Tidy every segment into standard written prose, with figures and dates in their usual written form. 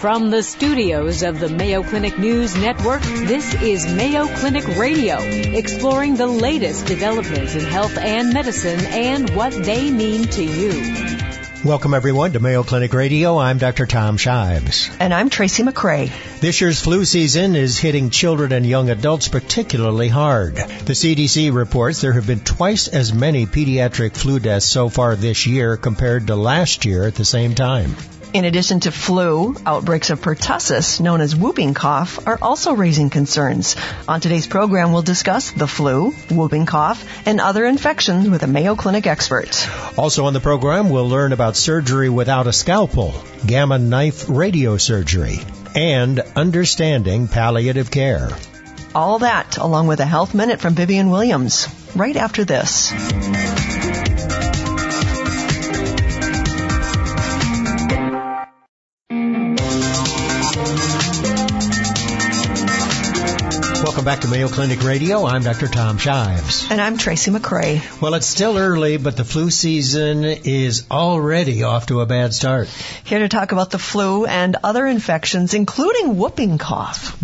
From the studios of the Mayo Clinic News Network, this is Mayo Clinic Radio, exploring the latest developments in health and medicine and what they mean to you. Welcome, everyone, to Mayo Clinic Radio. I'm Dr. Tom Shives. And I'm Tracy McCray. This year's flu season is hitting children and young adults particularly hard. The CDC reports there have been twice as many pediatric flu deaths so far this year compared to last year at the same time. In addition to flu, outbreaks of pertussis, known as whooping cough, are also raising concerns. On today's program, we'll discuss the flu, whooping cough, and other infections with a Mayo Clinic expert. Also on the program, we'll learn about surgery without a scalpel, gamma knife radiosurgery, and understanding palliative care. All that, along with a health minute from Vivian Williams, right after this. Back to Mayo Clinic Radio. I'm Dr. Tom Shives. And I'm Tracy McCray. Well, it's still early, but the flu season is already off to a bad start. Here to talk about the flu and other infections, including whooping cough,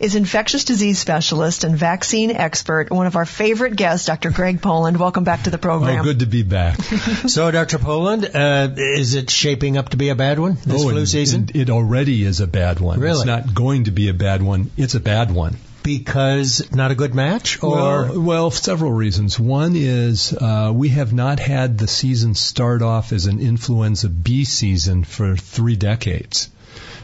is infectious disease specialist and vaccine expert, one of our favorite guests, Dr. Greg Poland. Welcome back to the program. Oh, good to be back. So, Dr. Poland, is it shaping up to be a bad one, this flu season? It already is a bad one. Really? It's not going to be a bad one. It's a bad one. Because not a good match? Well, several reasons. One is we have not had the season start off as an influenza B season for 3 decades.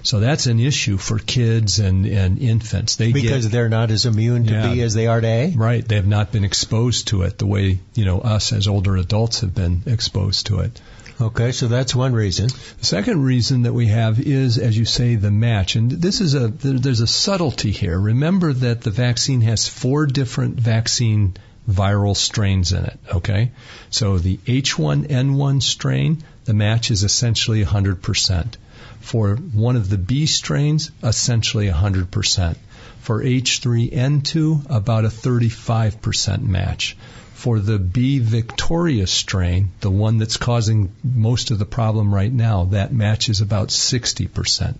So that's an issue for kids and infants. They're not as immune to B as they are to A? Right. They have not been exposed to it the way, us as older adults have been exposed to it. Okay, so that's one reason. The second reason that we have is, as you say, the match. And this is there's a subtlety here. Remember that the vaccine has 4 different vaccine viral strains in it, okay? So the H1N1 strain, the match is essentially 100%. For one of the B strains, essentially 100%. For H3N2, about a 35% match. For the B. Victoria strain, the one that's causing most of the problem right now, that match is about 60%.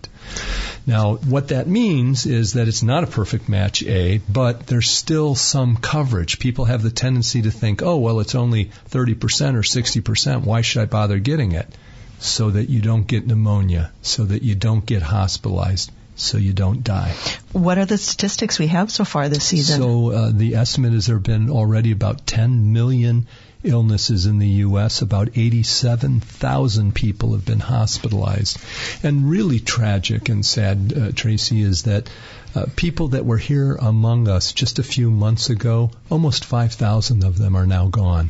Now, what that means is that it's not a perfect match A, but there's still some coverage. People have the tendency to think, it's only 30% or 60%. Why should I bother getting it? So that you don't get pneumonia, so that you don't get hospitalized. So you don't die. What are the statistics we have so far this season? So the estimate is there have been already about 10 million illnesses in the U.S. About 87,000 people have been hospitalized. And really tragic and sad, Tracy, is that people that were here among us just a few months ago, almost 5,000 of them are now gone,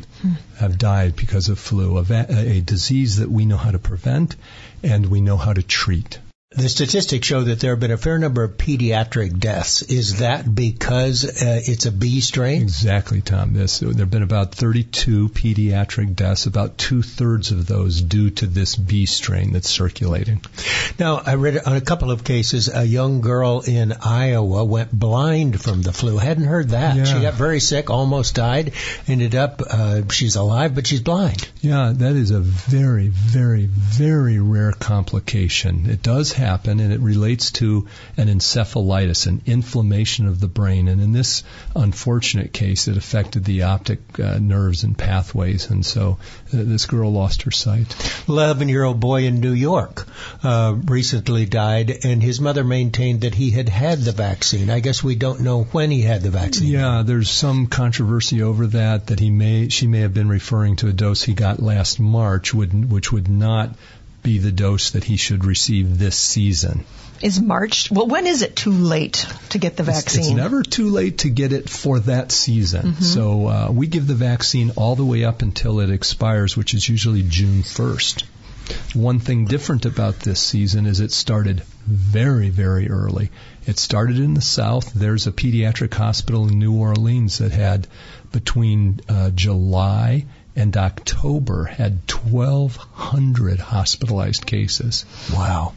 have died because of flu, a disease that we know how to prevent and we know how to treat. The statistics show that there have been a fair number of pediatric deaths. Is that because it's a B strain? Exactly, Tom. There have been about 32 pediatric deaths, about 2/3 of those due to this B strain that's circulating. Now, I read on a couple of cases, a young girl in Iowa went blind from the flu. Hadn't heard that. Yeah. She got very sick, almost died, ended up, she's alive, but she's blind. Yeah, that is a very, very, very rare complication. It does happen, and it relates to an encephalitis, an inflammation of the brain. And in this unfortunate case, it affected the optic nerves and pathways, and so this girl lost her sight. 11-year-old boy in New York recently died, and his mother maintained that he had the vaccine. I guess we don't know when he had the vaccine. Yeah, there's some controversy over that she may have been referring to a dose he got last March, which would not be the dose that he should receive this season. Is March? Well, when is it too late to get the vaccine? It's never too late to get it for that season. Mm-hmm. So we give the vaccine all the way up until it expires, which is usually June 1st. One thing different about this season is it started very, very early. It started in the South. There's a pediatric hospital in New Orleans that had between July and October had 1,200 hospitalized cases. Wow.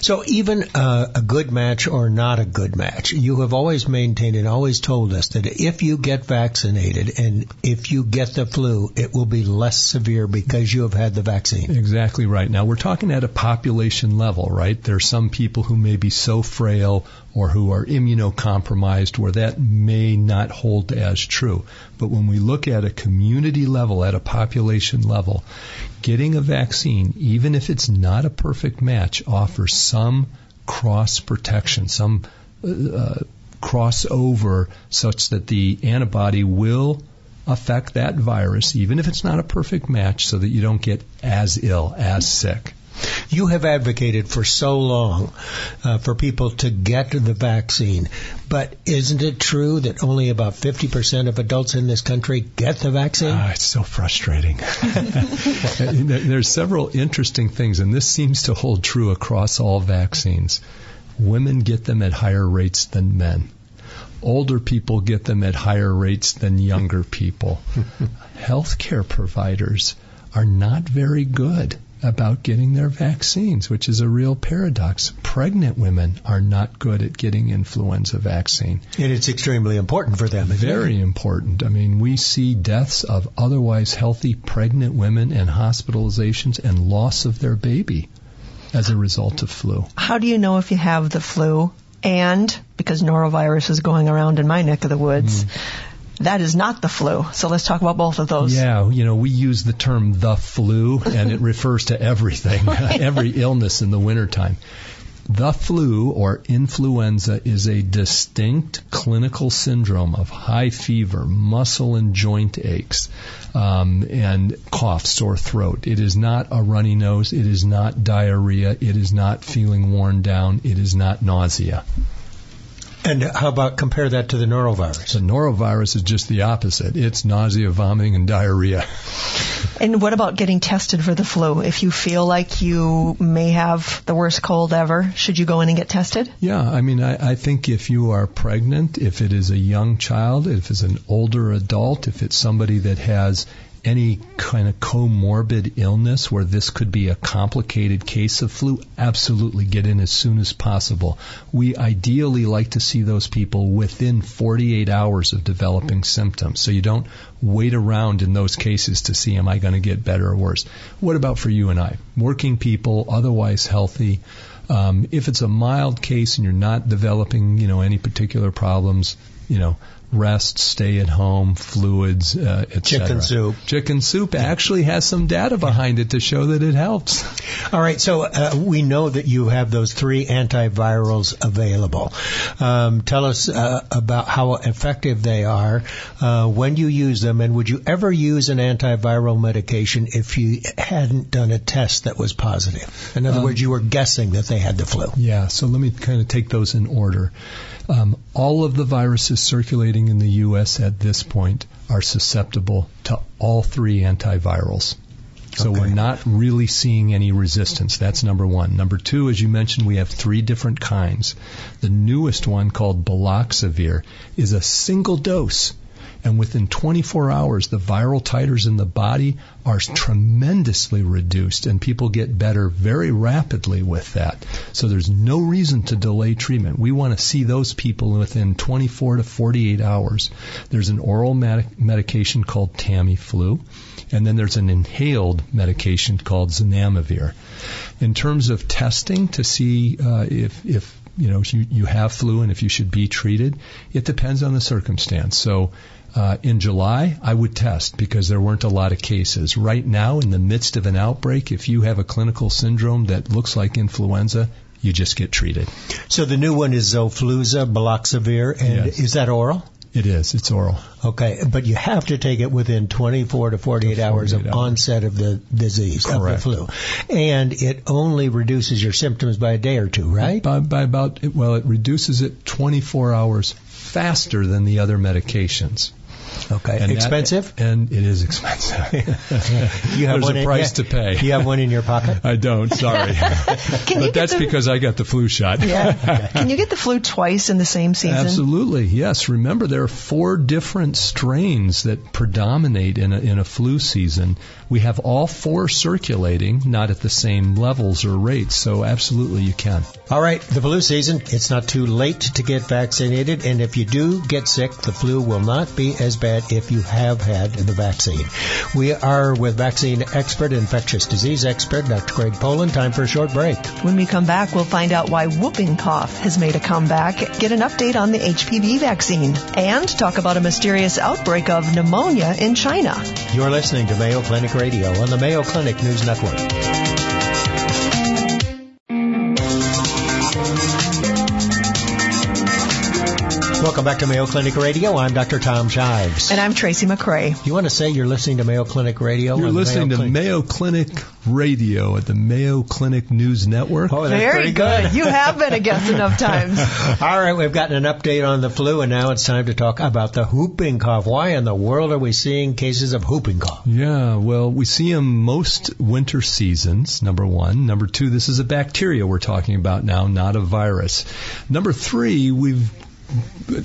So even a good match or not a good match, you have always maintained and always told us that if you get vaccinated and if you get the flu, it will be less severe because you have had the vaccine. Exactly right. Now, we're talking at a population level, right? There are some people who may be so frail or who are immunocompromised where that may not hold as true. But when we look at a community level, at a population level, getting a vaccine, even if it's not a perfect match, offers some cross protection, some crossover such that the antibody will affect that virus, even if it's not a perfect match, so that you don't get as ill, as sick. You have advocated for so long for people to get the vaccine, but isn't it true that only about 50% of adults in this country get the vaccine? It's so frustrating. There's several interesting things, and this seems to hold true across all vaccines. Women get them at higher rates than men. Older people get them at higher rates than younger people. Healthcare providers are not very good about getting their vaccines, which is a real paradox. Pregnant women are not good at getting influenza vaccine. And it's extremely important for them. Very important. I mean, we see deaths of otherwise healthy pregnant women and hospitalizations and loss of their baby as a result of flu. How do you know if you have the flu? And because norovirus is going around in my neck of the woods, that is not the flu. So let's talk about both of those. Yeah, you know, we use the term the flu, and it refers to everything, every illness in the wintertime. The flu, or influenza, is a distinct clinical syndrome of high fever, muscle and joint aches, and cough, sore throat. It is not a runny nose. It is not diarrhea. It is not feeling worn down. It is not nausea. And how about compare that to the norovirus? The norovirus is just the opposite. It's nausea, vomiting, and diarrhea. And what about getting tested for the flu? If you feel like you may have the worst cold ever, should you go in and get tested? Yeah, I mean, I think if you are pregnant, if it is a young child, if it's an older adult, if it's somebody that has any kind of comorbid illness where this could be a complicated case of flu, absolutely get in as soon as possible. We ideally like to see those people within 48 hours of developing symptoms, so you don't wait around in those cases to see, am I going to get better or worse? What about for you and I? Working people, otherwise healthy. If it's a mild case and you're not developing, any particular problems, rest, stay at home, fluids, et cetera. Chicken soup. Chicken soup actually has some data behind it to show that it helps. All right, so we know that you have those three antivirals available. Tell us about how effective they are, when you use them, and would you ever use an antiviral medication if you hadn't done a test that was positive? In other words, you were guessing that they had the flu. Yeah, so let me kind of take those in order. All of the viruses circulating in the U.S. at this point are susceptible to all three antivirals. So okay. We're not really seeing any resistance. That's number one. Number two, as you mentioned, we have three different kinds. The newest one, called baloxavir, is a single dose. And within 24 hours, the viral titers in the body are tremendously reduced, and people get better very rapidly with that. So there's no reason to delay treatment. We want to see those people within 24 to 48 hours. There's an oral medication called Tamiflu, and then there's an inhaled medication called Zanamivir. In terms of testing to see if you have flu and if you should be treated, it depends on the circumstance. So in July, I would test because there weren't a lot of cases. Right now, in the midst of an outbreak, if you have a clinical syndrome that looks like influenza, you just get treated. So the new one is Zofluza, baloxavir, and yes. Is that oral? It is. It's oral. Okay, but you have to take it within 24 to 48 hours of onset of the disease, correct, of the flu. And it only reduces your symptoms by a day or two, right? It reduces it 24 hours faster than the other medications. Okay. And expensive? And it is expensive. You have There's a price to pay. You have one in your pocket? I don't, sorry. But that's because I got the flu shot. Yeah. Can you get the flu twice in the same season? Absolutely, yes. Remember, there are 4 different strains that predominate in a flu season. We have all 4 circulating, not at the same levels or rates, so absolutely you can. All right, the flu season, it's not too late to get vaccinated, and if you do get sick, the flu will not be as bad if you have had the vaccine. We are with vaccine expert, infectious disease expert, Dr. Greg Poland. Time for a short break. When we come back, we'll find out why whooping cough has made a comeback, get an update on the HPV vaccine, and talk about a mysterious outbreak of pneumonia in China. You're listening to Mayo Clinic Radio on the Mayo Clinic News Network. Welcome back to Mayo Clinic Radio. I'm Dr. Tom Shives. And I'm Tracy McCray. You want to say you're listening to Mayo Clinic Radio? You're listening to Mayo Clinic Radio at the Mayo Clinic News Network. Oh, that's very good. You have been a guest enough times. All right, we've gotten an update on the flu, and now it's time to talk about the whooping cough. Why in the world are we seeing cases of whooping cough? Yeah, well, we see them most winter seasons, number one. Number two, this is a bacteria we're talking about now, not a virus. Number three, we've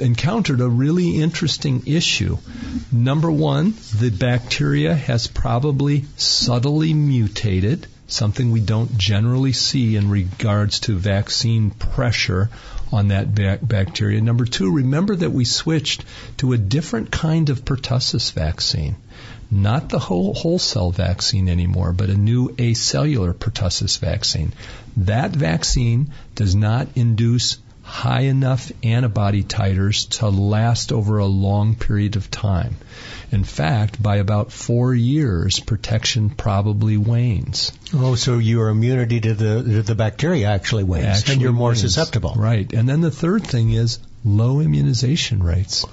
encountered a really interesting issue. Number one, the bacteria has probably subtly mutated, something we don't generally see in regards to vaccine pressure on that bacteria. Number two, remember that we switched to a different kind of pertussis vaccine. Not the whole cell vaccine anymore, but a new acellular pertussis vaccine. That vaccine does not induce high enough antibody titers to last over a long period of time. In fact, by about 4 years, protection probably wanes. Oh, so your immunity to the bacteria actually wanes, and you're more susceptible. Right. And then the third thing is low immunization rates.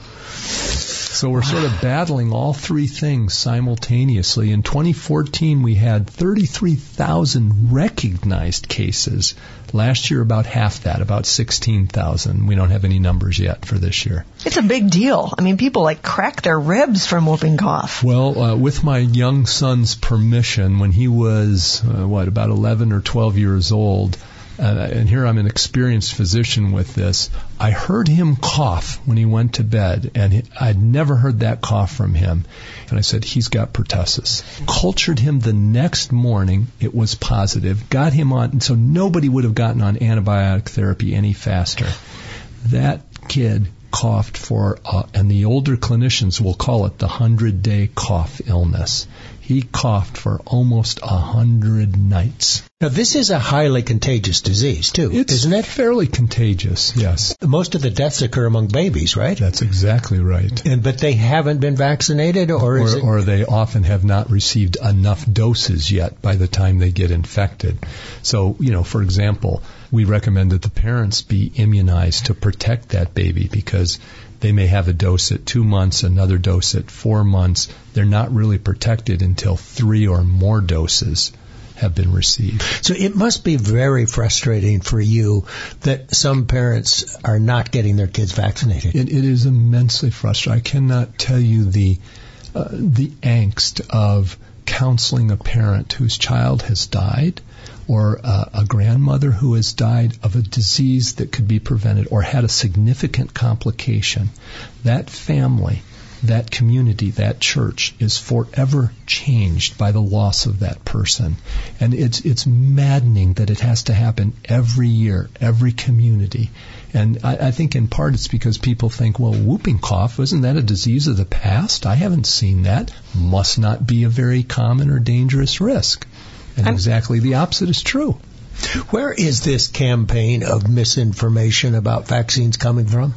So we're sort of battling all three things simultaneously. In 2014, we had 33,000 recognized cases. Last year, about half that, about 16,000. We don't have any numbers yet for this year. It's a big deal. I mean, people crack their ribs from whooping cough. Well, with my young son's permission, when he was, about 11 or 12 years old, and here I'm an experienced physician with this, I heard him cough when he went to bed, and I'd never heard that cough from him. And I said, he's got pertussis. Cultured him the next morning. It was positive. Got him on, and so nobody would have gotten on antibiotic therapy any faster. That kid coughed for, and the older clinicians will call it the 100-day cough illness. He coughed for almost 100 nights. Now, this is a highly contagious disease, too, isn't it? It's fairly contagious, yes. Most of the deaths occur among babies, right? That's exactly right. But they haven't been vaccinated? Or they often have not received enough doses yet by the time they get infected. So, for example, we recommend that the parents be immunized to protect that baby because they may have a dose at 2 months, another dose at 4 months. They're not really protected until 3 or more doses have been received. So it must be very frustrating for you that some parents are not getting their kids vaccinated. It is immensely frustrating. I cannot tell you the angst of counseling a parent whose child has died, or a grandmother who has died of a disease that could be prevented or had a significant complication. That family, that community, that church is forever changed by the loss of that person. And it's maddening that it has to happen every year, every community. And I think in part it's because people think, well, whooping cough, isn't that a disease of the past? I haven't seen that. Must not be a very common or dangerous risk. And exactly the opposite is true. Where is this campaign of misinformation about vaccines coming from?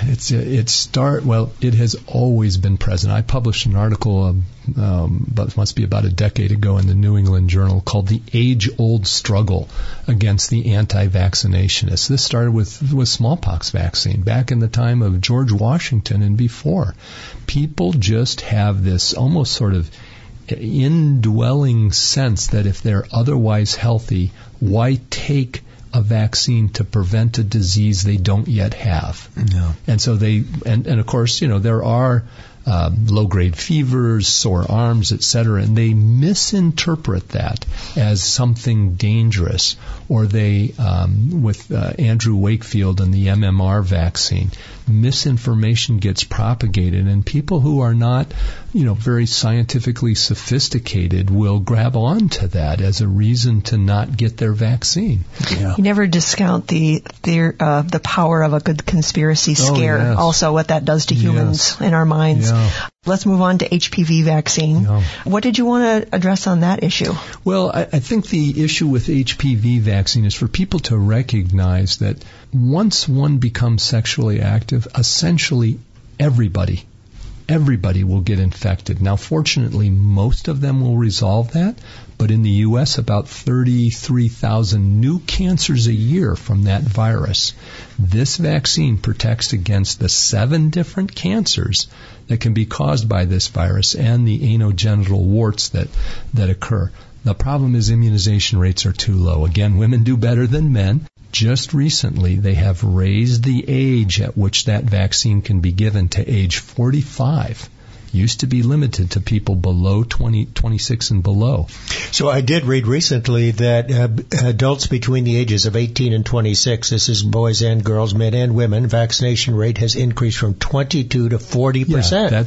It has always been present. I published an article, it must be about a decade ago, in the New England Journal called "The Age-Old Struggle Against the Anti-Vaccinationists." This started with smallpox vaccine back in the time of George Washington and before. People just have this almost sort of indwelling sense that if they're otherwise healthy, why take a vaccine to prevent a disease they don't yet have? No. And so they, and of course, there are low-grade fevers, sore arms, etc., and they misinterpret that as something dangerous, or they, with Andrew Wakefield and the MMR vaccine, misinformation gets propagated, and people who are not, very scientifically sophisticated will grab on to that as a reason to not get their vaccine. Yeah. You never discount the power of a good conspiracy scare, oh, yes. Also what that does to humans, yes. In our minds. Yeah. Let's move on to HPV vaccine. Yeah. What did you want to address on that issue? Well, I think the issue with HPV vaccine is for people to recognize that once one becomes sexually active, essentially everybody will get infected. Now, fortunately, most of them will resolve that, but in the U.S., about 33,000 new cancers a year from that virus. This vaccine protects against the 7 different cancers that can be caused by this virus and the anogenital warts that occur. The problem is immunization rates are too low. Again, women do better than men. Just recently, they have raised the age at which that vaccine can be given to age 45. Used to be limited to people below 26 and below. So I did read recently that adults between the ages of 18 and 26, this is boys and girls, men and women, vaccination rate has increased from 22 to 40%. Yeah,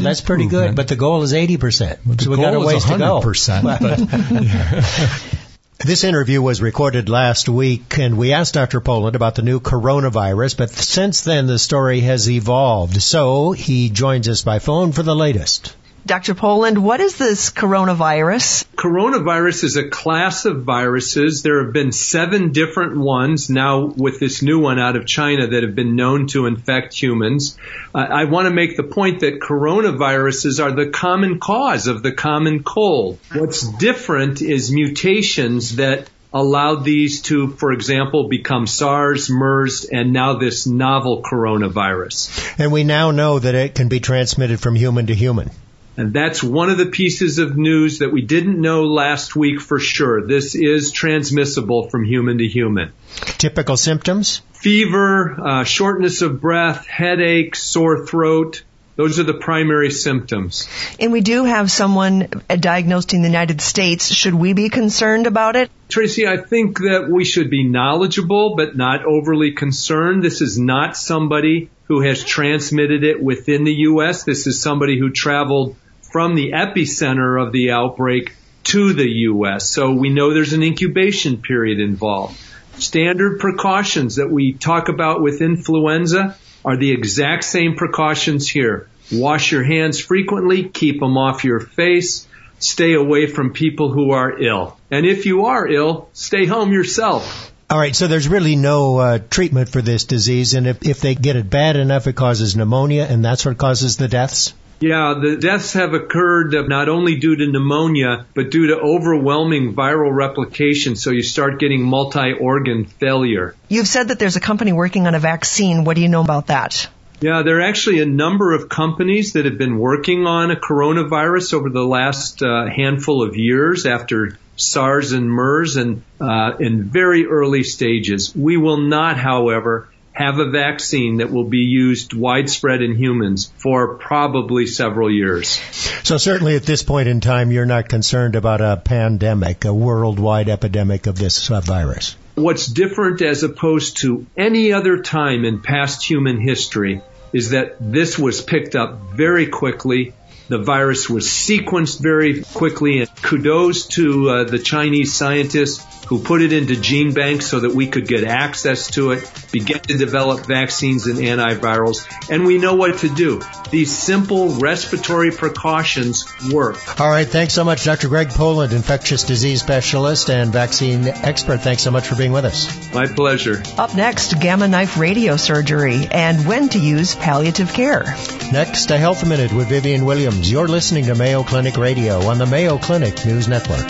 that's pretty good. But the goal is 80%. But so we got a ways to go. 100%. This interview was recorded last week, and we asked Dr. Poland about the new coronavirus, but since then the story has evolved. So he joins us by phone for the latest. Dr. Poland, what is this coronavirus? Coronavirus is a class of viruses. There have been 7 different ones now, with this new one out of China, that have been known to infect humans. I want to make the point that coronaviruses are the common cause of the common cold. What's different is mutations that allowed these to, for example, become SARS, MERS, and now this novel coronavirus. And we now know that it can be transmitted from human to human. And that's one of the pieces of news that we didn't know last week for sure. This is transmissible from human to human. Typical symptoms? Fever, shortness of breath, headache, sore throat. Those are the primary symptoms. And we do have someone diagnosed in the United States. Should we be concerned about it? Tracy, I think that we should be knowledgeable but not overly concerned. This is not somebody who has transmitted it within the U.S. This is somebody who traveled from the epicenter of the outbreak to the U.S. So we know there's an incubation period involved. Standard precautions that we talk about with influenza are the exact same precautions here. Wash your hands frequently, keep them off your face, stay away from people who are ill. And if you are ill, stay home yourself. All right, so there's really no treatment for this disease, and if they get it bad enough, it causes pneumonia, and that's what causes the deaths? Yeah, the deaths have occurred not only due to pneumonia, but due to overwhelming viral replication, so you start getting multi-organ failure. You've said that there's a company working on a vaccine. What do you know about that? Yeah, there are actually a number of companies that have been working on a coronavirus over the last handful of years after SARS and MERS, and in very early stages. We will not, however, have a vaccine that will be used widespread in humans for probably several years. So certainly at this point in time, you're not concerned about a pandemic, a worldwide epidemic of this virus. What's different as opposed to any other time in past human history is that this was picked up very quickly. The virus was sequenced very quickly, and kudos to the Chinese scientists who put it into gene banks so that we could get access to it, begin to develop vaccines and antivirals, and we know what to do. These simple respiratory precautions work. All right, thanks so much, Dr. Greg Poland, infectious disease specialist and vaccine expert. Thanks so much for being with us. My pleasure. Up next, gamma knife radio surgery and when to use palliative care. Next, a Health Minute with Vivian Williams. You're listening to Mayo Clinic Radio on the Mayo Clinic News Network.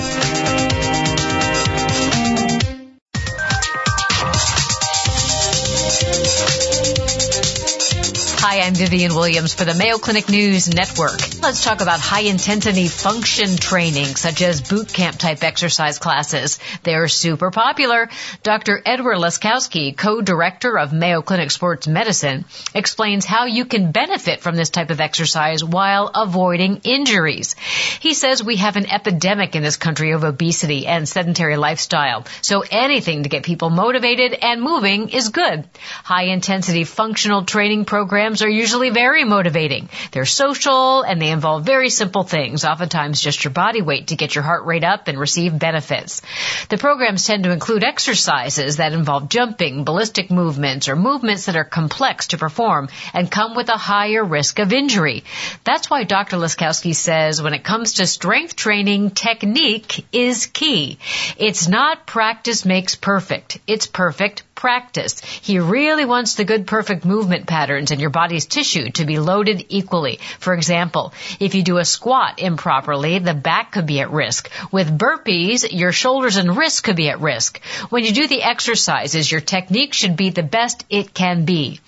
Hi, I'm Vivian Williams for the Mayo Clinic News Network. Let's talk about high-intensity function training, such as boot camp-type exercise classes. They're super popular. Dr. Edward Laskowski, co-director of Mayo Clinic Sports Medicine, explains how you can benefit from this type of exercise while avoiding injuries. He says we have an epidemic in this country of obesity and sedentary lifestyle, so anything to get people motivated and moving is good. High-intensity functional training programs are usually very motivating. They're social and they involve very simple things, oftentimes just your body weight to get your heart rate up and receive benefits. The programs tend to include exercises that involve jumping, ballistic movements, or movements that are complex to perform and come with a higher risk of injury. That's why Dr. Laskowski says when it comes to strength training, technique is key. It's not practice makes perfect. It's perfect practice. He really wants the good perfect movement patterns in your body's tissue to be loaded equally. For example, if you do a squat improperly, the back could be at risk. With burpees, your shoulders and wrists could be at risk. When you do the exercises, your technique should be the best it can be.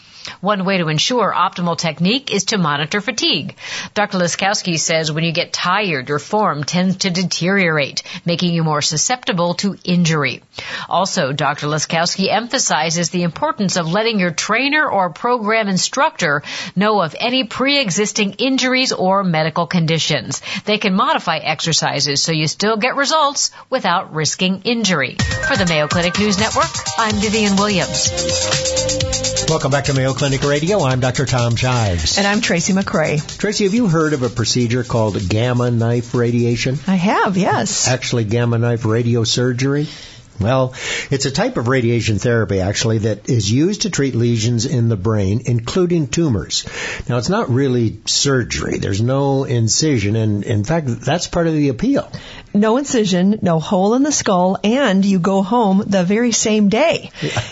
One way to ensure optimal technique is to monitor fatigue. Dr. Laskowski says when you get tired, your form tends to deteriorate, making you more susceptible to injury. Also, Dr. Laskowski emphasizes the importance of letting your trainer or program instructor know of any pre-existing injuries or medical conditions. They can modify exercises so you still get results without risking injury. For the Mayo Clinic News Network, I'm Vivian Williams. Welcome back to Mayo Clinic Radio. I'm Dr. Tom Shives. And I'm Tracy McCray. Tracy, have you heard of a procedure called gamma knife radiation? I have, yes. Actually, gamma knife radiosurgery? Well, it's a type of radiation therapy, actually, that is used to treat lesions in the brain, including tumors. Now, it's not really surgery. There's no incision, and in fact, that's part of the appeal. No incision, no hole in the skull, and you go home the very same day.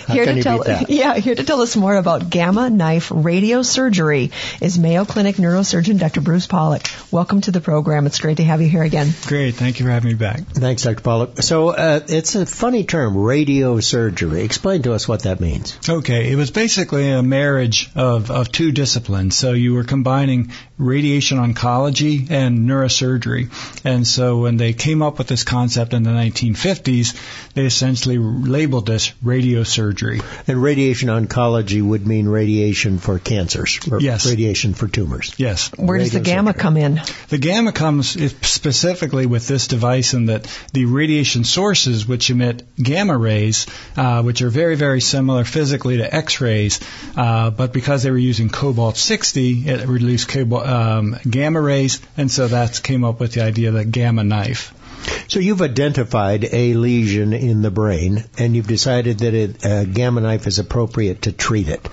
Here to tell us more about gamma knife radiosurgery is Mayo Clinic neurosurgeon Dr. Bruce Pollock. Welcome to the program. It's great to have you here again. Great. Thank you for having me back. Thanks, Dr. Pollock. So it's a funny term, radiosurgery. Explain to us what that means. Okay. It was basically a marriage of two disciplines. So you were combining radiation oncology and neurosurgery. And so when they came up with this concept in the 1950s, they essentially labeled this radiosurgery. And radiation oncology would mean radiation for cancers, or yes, radiation for tumors. Yes. Where does the gamma come in? The gamma comes specifically with this device in that the radiation sources, which emit gamma rays, which are very, very similar physically to X-rays, but because they were using cobalt-60, it released gamma rays, and so that came up with the idea of the gamma knife. So you've identified a lesion in the brain, and you've decided that a gamma knife is appropriate to treat it.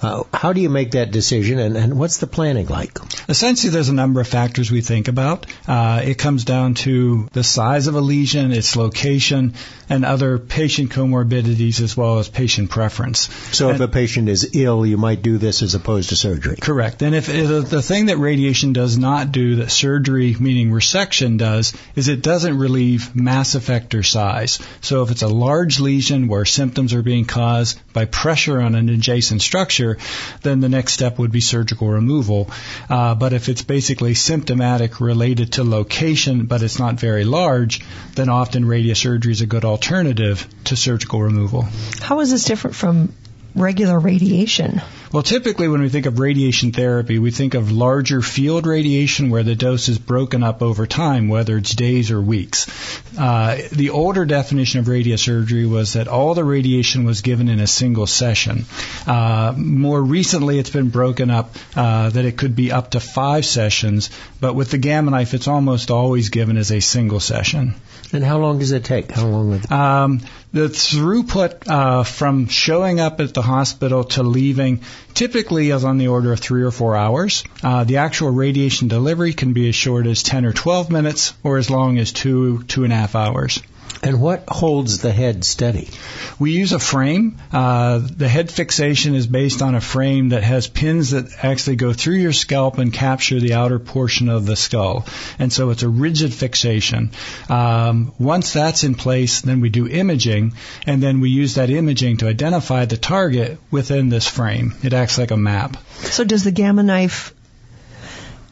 How do you make that decision, and what's the planning like? Essentially, there's a number of factors we think about. It comes down to the size of a lesion, its location, and other patient comorbidities as well as patient preference. So if a patient is ill, you might do this as opposed to surgery. Correct. And if the thing that radiation does not do that surgery, meaning resection, does is it doesn't relieve mass effector size. So if it's a large lesion where symptoms are being caused by pressure on an adjacent structure, then the next step would be surgical removal. But if it's basically symptomatic related to location, but it's not very large, then often radiosurgery is a good alternative to surgical removal. How is this different from regular radiation? Well, typically when we think of radiation therapy, we think of larger field radiation where the dose is broken up over time, whether it's days or weeks. The older definition of radiosurgery was that all the radiation was given in a single session. More recently, it's been broken up that it could be up to 5 sessions, but with the gamma knife, it's almost always given as a single session. And how long does it take? How long would the throughput from showing up at the hospital to leaving typically is on the order of 3 or 4 hours. The actual radiation delivery can be as short as 10 or 12 minutes or as long as 2.5 hours. And what holds the head steady? We use a frame. The head fixation is based on a frame that has pins that actually go through your scalp and capture the outer portion of the skull. And so it's a rigid fixation. Once that's in place, then we do imaging, and then we use that imaging to identify the target within this frame. It acts like a map. So does the gamma knife,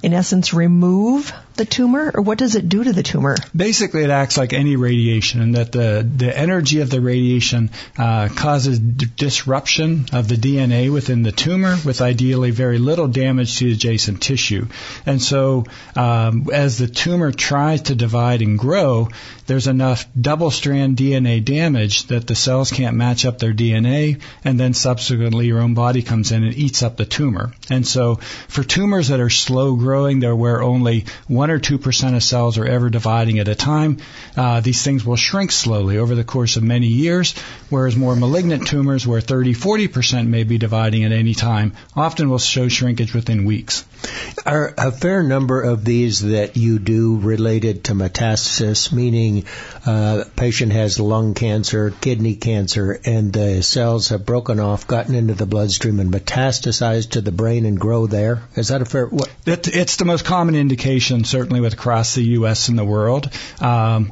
in essence, remove the tumor, or what does it do to the tumor? Basically, it acts like any radiation, in that the energy of the radiation causes disruption of the DNA within the tumor, with ideally very little damage to the adjacent tissue. And so as the tumor tries to divide and grow, there's enough double-strand DNA damage that the cells can't match up their DNA, and then subsequently your own body comes in and eats up the tumor. And so for tumors that are slow growing, they're where only 1 or 2% of cells are ever dividing at a time. These things will shrink slowly over the course of many years, whereas more malignant tumors, where 30-40% may be dividing at any time, often will show shrinkage within weeks. Are a fair number of these that you do related to metastasis, meaning patient has lung cancer, kidney cancer, and the cells have broken off, gotten into the bloodstream, and metastasized to the brain and grow there? Is that a fair... It's the most common indication, certainly with across the U.S. and the world.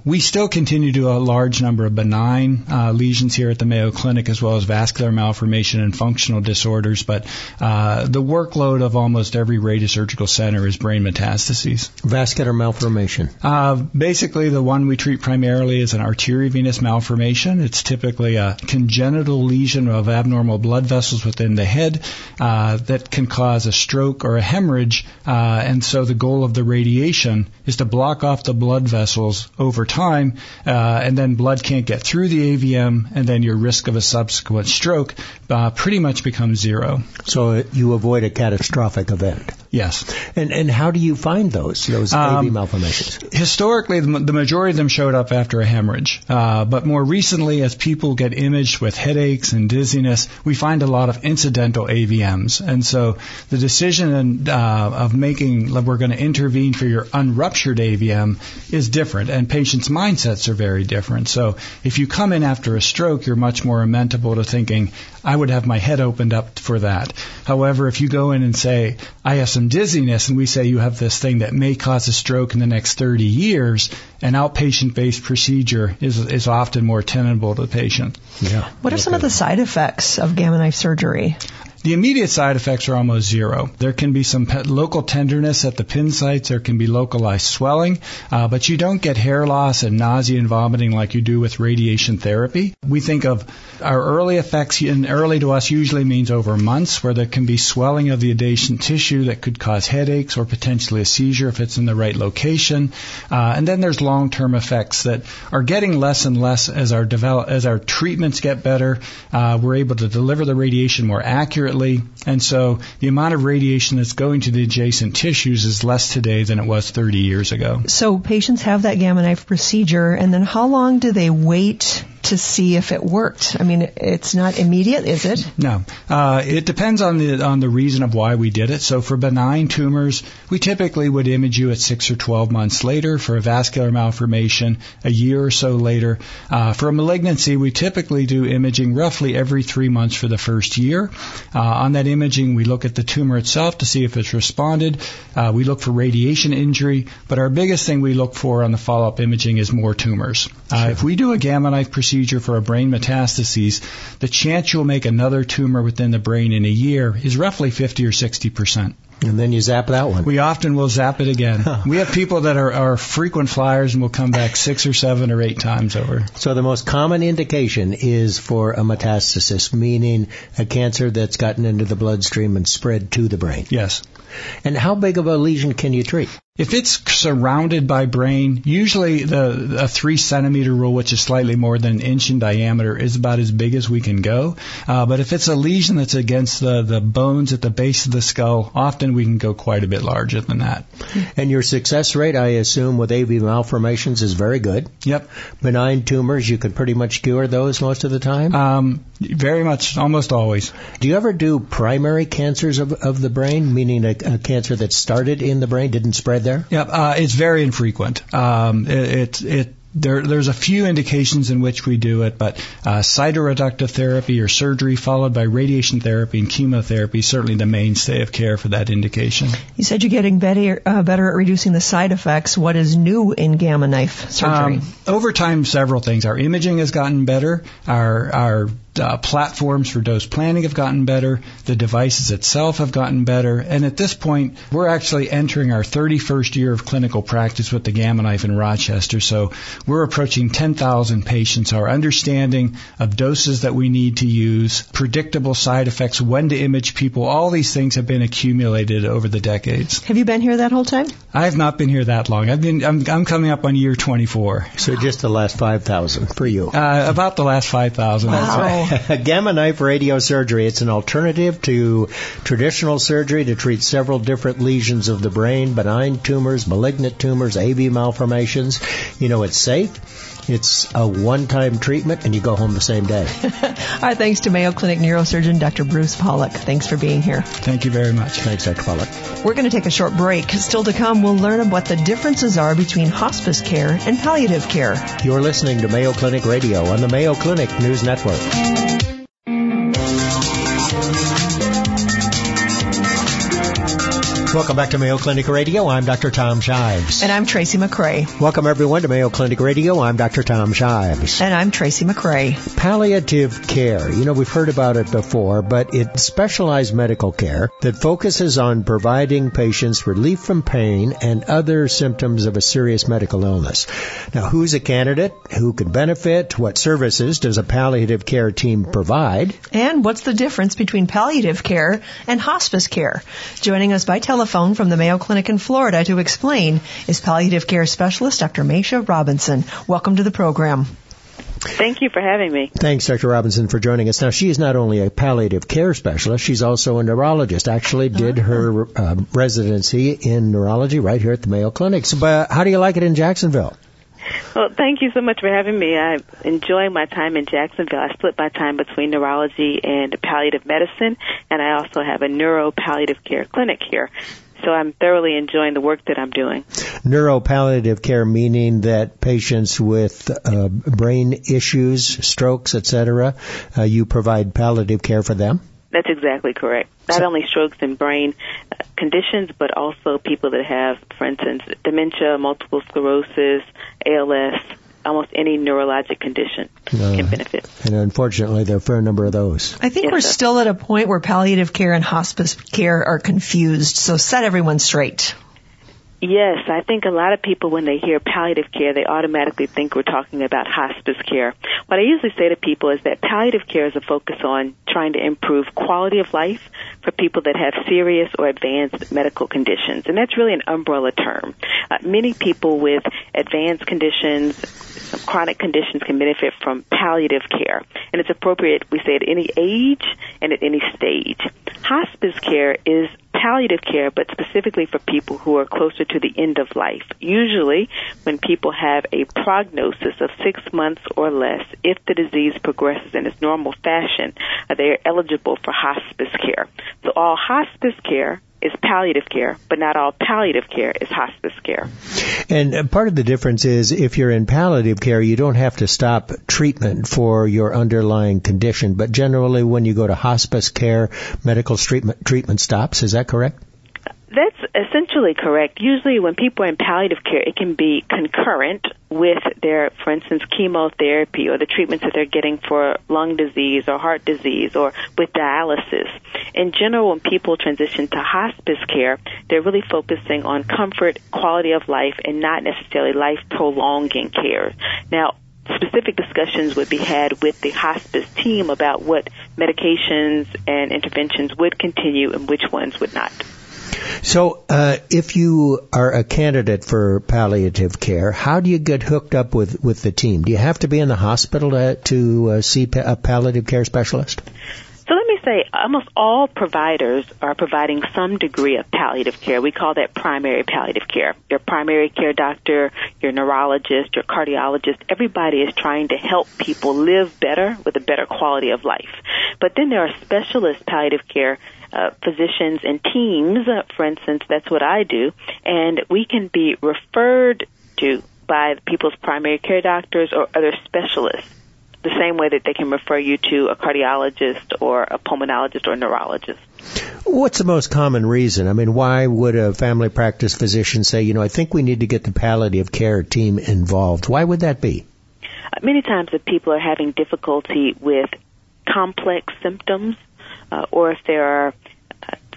We still continue to do a large number of benign lesions here at the Mayo Clinic, as well as vascular malformation and functional disorders, but the workload of almost every radiosurgical center is brain metastases. Vascular malformation? Basically, the one we treat primarily is an arteriovenous malformation. It's typically a congenital lesion of abnormal blood vessels within the head that can cause a stroke or a hemorrhage, and so the goal of the radiation is to block off the blood vessels over time, and then blood can't get through the AVM, and then your risk of a subsequent stroke pretty much becomes zero. So you avoid a catastrophic event. Yes. And how do you find those AV malformations? Historically, the majority of them showed up after a hemorrhage. But more recently, as people get imaged with headaches and dizziness, we find a lot of incidental AVMs. And so the decision of making we're going to intervene for your unruptured AVM is different, and patients' mindsets are very different. So if you come in after a stroke, you're much more amenable to thinking, I would have my head opened up for that. However, if you go in and say, I have some dizziness, and we say you have this thing that may cause a stroke in the next 30 years, an outpatient-based procedure is often more tenable to the patient. Yeah. What are some of the side effects of gamma knife surgery? The immediate side effects are almost zero. There can be some local tenderness at the pin sites. There can be localized swelling, but you don't get hair loss and nausea and vomiting like you do with radiation therapy. We think of our early effects, and early to us usually means over months, where there can be swelling of the adjacent tissue that could cause headaches or potentially a seizure if it's in the right location. And then there's long-term effects that are getting less and less as our treatments get better. We're able to deliver the radiation more accurately. And so the amount of radiation that's going to the adjacent tissues is less today than it was 30 years ago. So patients have that gamma knife procedure, and then how long do they wait to see if it worked? I mean, it's not immediate, is it? No. It depends on the reason of why we did it. So for benign tumors, we typically would image you at 6 or 12 months later. For a vascular malformation, a year or so later. For a malignancy, we typically do imaging roughly every 3 months for the first year. On that imaging, we look at the tumor itself to see if it's responded. We look for radiation injury, but our biggest thing we look for on the follow-up imaging is more tumors. Sure. If we do a gamma knife procedure for a brain metastases, the chance you'll make another tumor within the brain in a year is roughly 50 or 60%. And then you zap that one. We often will zap it again. We have people that are frequent flyers and will come back 6 or 7 or 8 times over. So the most common indication is for a metastasis, meaning a cancer that's gotten into the bloodstream and spread to the brain. Yes. And how big of a lesion can you treat? If it's surrounded by brain, usually a 3-centimeter rule, which is slightly more than an inch in diameter, is about as big as we can go. But if it's a lesion that's against the bones at the base of the skull, often we can go quite a bit larger than that. And your success rate, I assume, with AV malformations is very good. Yep. Benign tumors, you can pretty much cure those most of the time? Very much, almost always. Do you ever do primary cancers of the brain, meaning a cancer that started in the brain, didn't spread there? Yeah, it's very infrequent. It There's a few indications in which we do it, but cytoreductive therapy or surgery followed by radiation therapy and chemotherapy, certainly the mainstay of care for that indication. You said you're getting better at reducing the side effects. What is new in gamma knife surgery? Over time, several things. Our imaging has gotten better. Our platforms for dose planning have gotten better. The devices itself have gotten better. And at this point, we're actually entering our 31st year of clinical practice with the Gamma Knife in Rochester. So we're approaching 10,000 patients. Our understanding of doses that we need to use, predictable side effects, when to image people, all these things have been accumulated over the decades. Have you been here that whole time? I have not been here that long. I'm coming up on year 24. So just the last 5,000 for you. About the last 5,000. Wow. That's right. Gamma knife radiosurgery. It's an alternative to traditional surgery to treat several different lesions of the brain, benign tumors, malignant tumors, AV malformations. You know, it's safe. It's a one-time treatment, and you go home the same day. Our thanks to Mayo Clinic neurosurgeon Dr. Bruce Pollock. Thanks for being here. Thank you very much. Thanks, Dr. Pollock. We're going to take a short break. Still to come, we'll learn what the differences are between hospice care and palliative care. You're listening to Mayo Clinic Radio on the Mayo Clinic News Network. Welcome back to Mayo Clinic Radio. I'm Dr. Tom Shives. And I'm Tracy McCray. Welcome, everyone, to Mayo Clinic Radio. I'm Dr. Tom Shives. And I'm Tracy McCray. Palliative care. You know, we've heard about it before, but it's specialized medical care that focuses on providing patients relief from pain and other symptoms of a serious medical illness. Now, who's a candidate? Who could benefit? What services does a palliative care team provide? And what's the difference between palliative care and hospice care? Joining us by telephone from the Mayo Clinic in Florida to explain is palliative care specialist Dr. Maisha Robinson. Welcome to the program. Thank you for having me. Thanks, Dr. Robinson, for joining us. Now, she is not only a palliative care specialist, she's also a neurologist. Actually did her residency in neurology right here at the Mayo Clinic. So, but how do you like it in Jacksonville? Well, thank you so much for having me. I enjoy my time in Jacksonville. I split my time between neurology and palliative medicine, and I also have a neuro-palliative care clinic here. So I'm thoroughly enjoying the work that I'm doing. Neuropalliative care, meaning that patients with brain issues, strokes, et cetera, you provide palliative care for them? That's exactly correct. Not only strokes and brain conditions, but also people that have, for instance, dementia, multiple sclerosis, ALS, almost any neurologic condition can benefit. And unfortunately, there are a fair number of those. I think we're still at a point where palliative care and hospice care are confused, so set everyone straight. Yes, I think a lot of people, when they hear palliative care, they automatically think we're talking about hospice care. What I usually say to people is that palliative care is a focus on trying to improve quality of life for people that have serious or advanced medical conditions. And that's really an umbrella term. Many people with advanced conditions, chronic conditions, can benefit from palliative care. And it's appropriate, we say, at any age and at any stage. Hospice care is palliative care, but specifically for people who are closer to the end of life. Usually, when people have a prognosis of 6 months or less, if the disease progresses in its normal fashion, they are eligible for hospice care. So all hospice care is palliative care, but not all palliative care is hospice care. And part of the difference is if you're in palliative care, you don't have to stop treatment for your underlying condition. But generally, when you go to hospice care, medical treatment stops. Is that correct? That's essentially correct. Usually when people are in palliative care, it can be concurrent with their, for instance, chemotherapy or the treatments that they're getting for lung disease or heart disease or with dialysis. In general, when people transition to hospice care, they're really focusing on comfort, quality of life, and not necessarily life-prolonging care. Now, specific discussions would be had with the hospice team about what medications and interventions would continue and which ones would not. So if you are a candidate for palliative care, how do you get hooked up with the team? Do you have to be in the hospital to see a palliative care specialist? So let me say, almost all providers are providing some degree of palliative care. We call that primary palliative care. Your primary care doctor, your neurologist, your cardiologist, everybody is trying to help people live better with a better quality of life. But then there are specialist palliative care physicians and teams, for instance, that's what I do, and we can be referred to by people's primary care doctors or other specialists, the same way that they can refer you to a cardiologist or a pulmonologist or a neurologist. What's the most common reason? I mean, why would a family practice physician say, I think we need to get the palliative care team involved? Why would that be? Many times if people are having difficulty with complex symptoms or if there are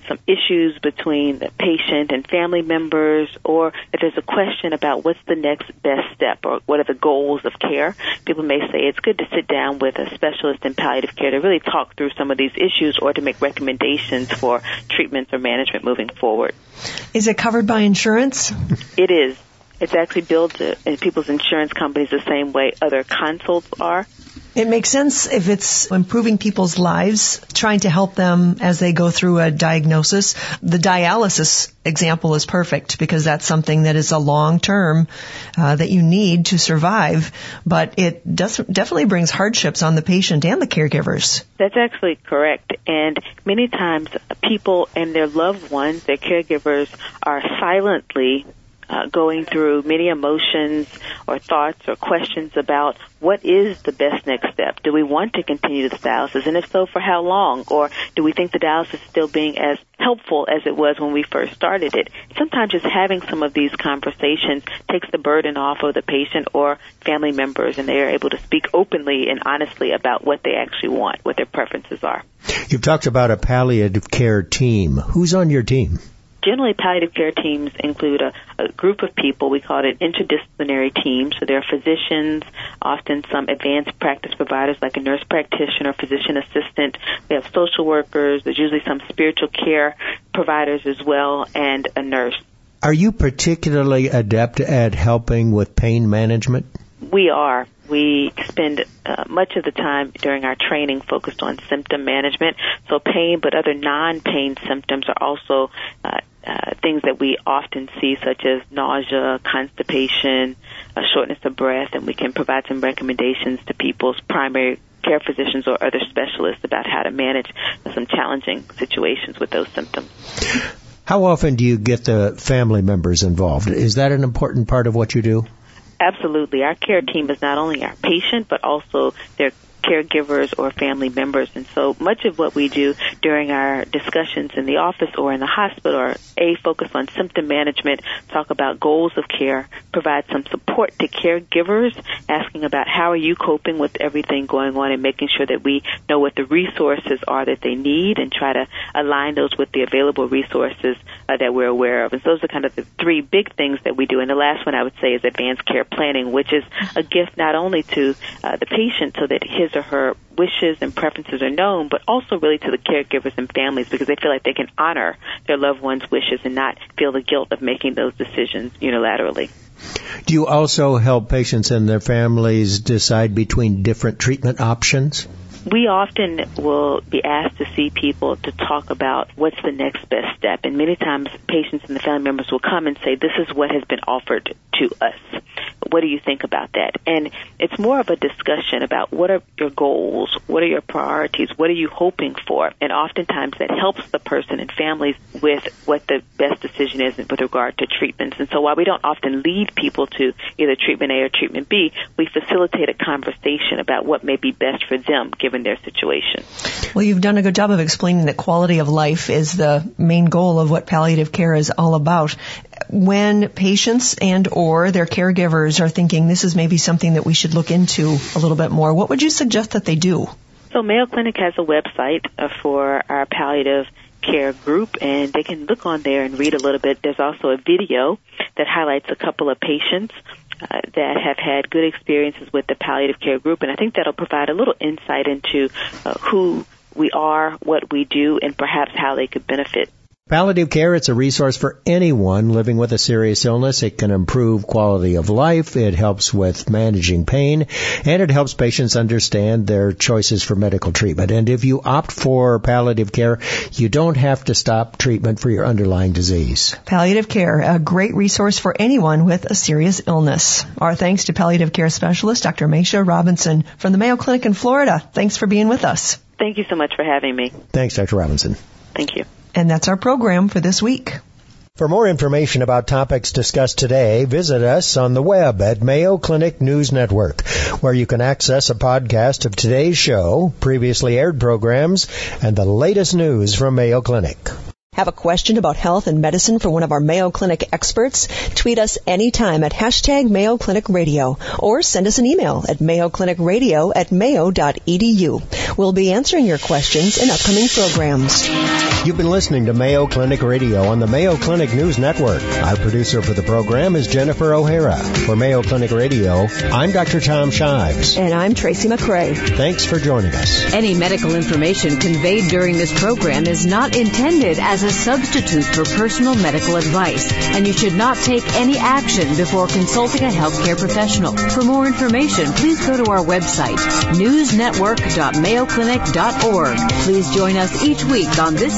some issues between the patient and family members, or if there's a question about what's the next best step or what are the goals of care, people may say it's good to sit down with a specialist in palliative care to really talk through some of these issues or to make recommendations for treatments or management moving forward. Is it covered by insurance? It is. It's actually billed in people's insurance companies the same way other consults are. It makes sense if it's improving people's lives, trying to help them as they go through a diagnosis. The dialysis example is perfect because that's something that is a long term that you need to survive, but it definitely brings hardships on the patient and the caregivers. That's actually correct. And many times people and their loved ones, their caregivers, are silently going through many emotions or thoughts or questions about what is the best next step. Do we want to continue the dialysis? And if so, for how long? Or do we think the dialysis is still being as helpful as it was when we first started it? Sometimes just having some of these conversations takes the burden off of the patient or family members, and they are able to speak openly and honestly about what they actually want, what their preferences are. You've talked about a palliative care team. Who's on your team? Generally, palliative care teams include a group of people. We call it an interdisciplinary team. So there are physicians, often some advanced practice providers like a nurse practitioner, physician assistant. We have social workers. There's usually some spiritual care providers as well, and a nurse. Are you particularly adept at helping with pain management? We are. We spend much of the time during our training focused on symptom management. So pain, but other non-pain symptoms are also things that we often see, such as nausea, constipation, a shortness of breath, and we can provide some recommendations to people's primary care physicians or other specialists about how to manage some challenging situations with those symptoms. How often do you get the family members involved? Is that an important part of what you do? Absolutely. Our care team is not only our patient, but also their caregivers or family members. And so much of what we do during our discussions in the office or in the hospital are, A, focus on symptom management, talk about goals of care, provide some support to caregivers, asking about how are you coping with everything going on and making sure that we know what the resources are that they need and try to align those with the available resources that we're aware of. And so those are kind of the three big things that we do. And the last one I would say is advanced care planning, which is a gift not only to the patient so that his or her wishes and preferences are known, but also really to the caregivers and families because they feel like they can honor their loved one's wishes and not feel the guilt of making those decisions unilaterally. Do you also help patients and their families decide between different treatment options? We often will be asked to see people to talk about what's the next best step. And many times patients and the family members will come and say, this is what has been offered to us. What do you think about that? And it's more of a discussion about what are your goals, what are your priorities, what are you hoping for? And oftentimes that helps the person and families with what the best decision is with regard to treatments. And so while we don't often lead people to either treatment A or treatment B, we facilitate a conversation about what may be best for them given their situation. Well, you've done a good job of explaining that quality of life is the main goal of what palliative care is all about. When patients and or their caregivers are thinking this is maybe something that we should look into a little bit more, what would you suggest that they do? So Mayo Clinic has a website for our palliative care group, and they can look on there and read a little bit. There's also a video that highlights a couple of patients that have had good experiences with the palliative care group, and I think that'll provide a little insight into who we are, what we do, and perhaps how they could benefit. Palliative care, it's a resource for anyone living with a serious illness. It can improve quality of life, it helps with managing pain, and it helps patients understand their choices for medical treatment. And if you opt for palliative care, you don't have to stop treatment for your underlying disease. Palliative care, a great resource for anyone with a serious illness. Our thanks to palliative care specialist Dr. Maisha Robinson from the Mayo Clinic in Florida. Thanks for being with us. Thank you so much for having me. Thanks, Dr. Robinson. Thank you. And that's our program for this week. For more information about topics discussed today, visit us on the web at Mayo Clinic News Network, where you can access a podcast of today's show, previously aired programs, and the latest news from Mayo Clinic. Have a question about health and medicine for one of our Mayo Clinic experts? Tweet us anytime at hashtag Mayo Clinic Radio or send us an email at mayoclinicradio@mayo.edu. We'll be answering your questions in upcoming programs. You've been listening to Mayo Clinic Radio on the Mayo Clinic News Network. Our producer for the program is Jennifer O'Hara. For Mayo Clinic Radio, I'm Dr. Tom Shives. And I'm Tracy McCray. Thanks for joining us. Any medical information conveyed during this program is not intended as a substitute for personal medical advice, and you should not take any action before consulting a healthcare professional. For more information, please go to our website, newsnetwork.mayoclinic.org. Please join us each week on this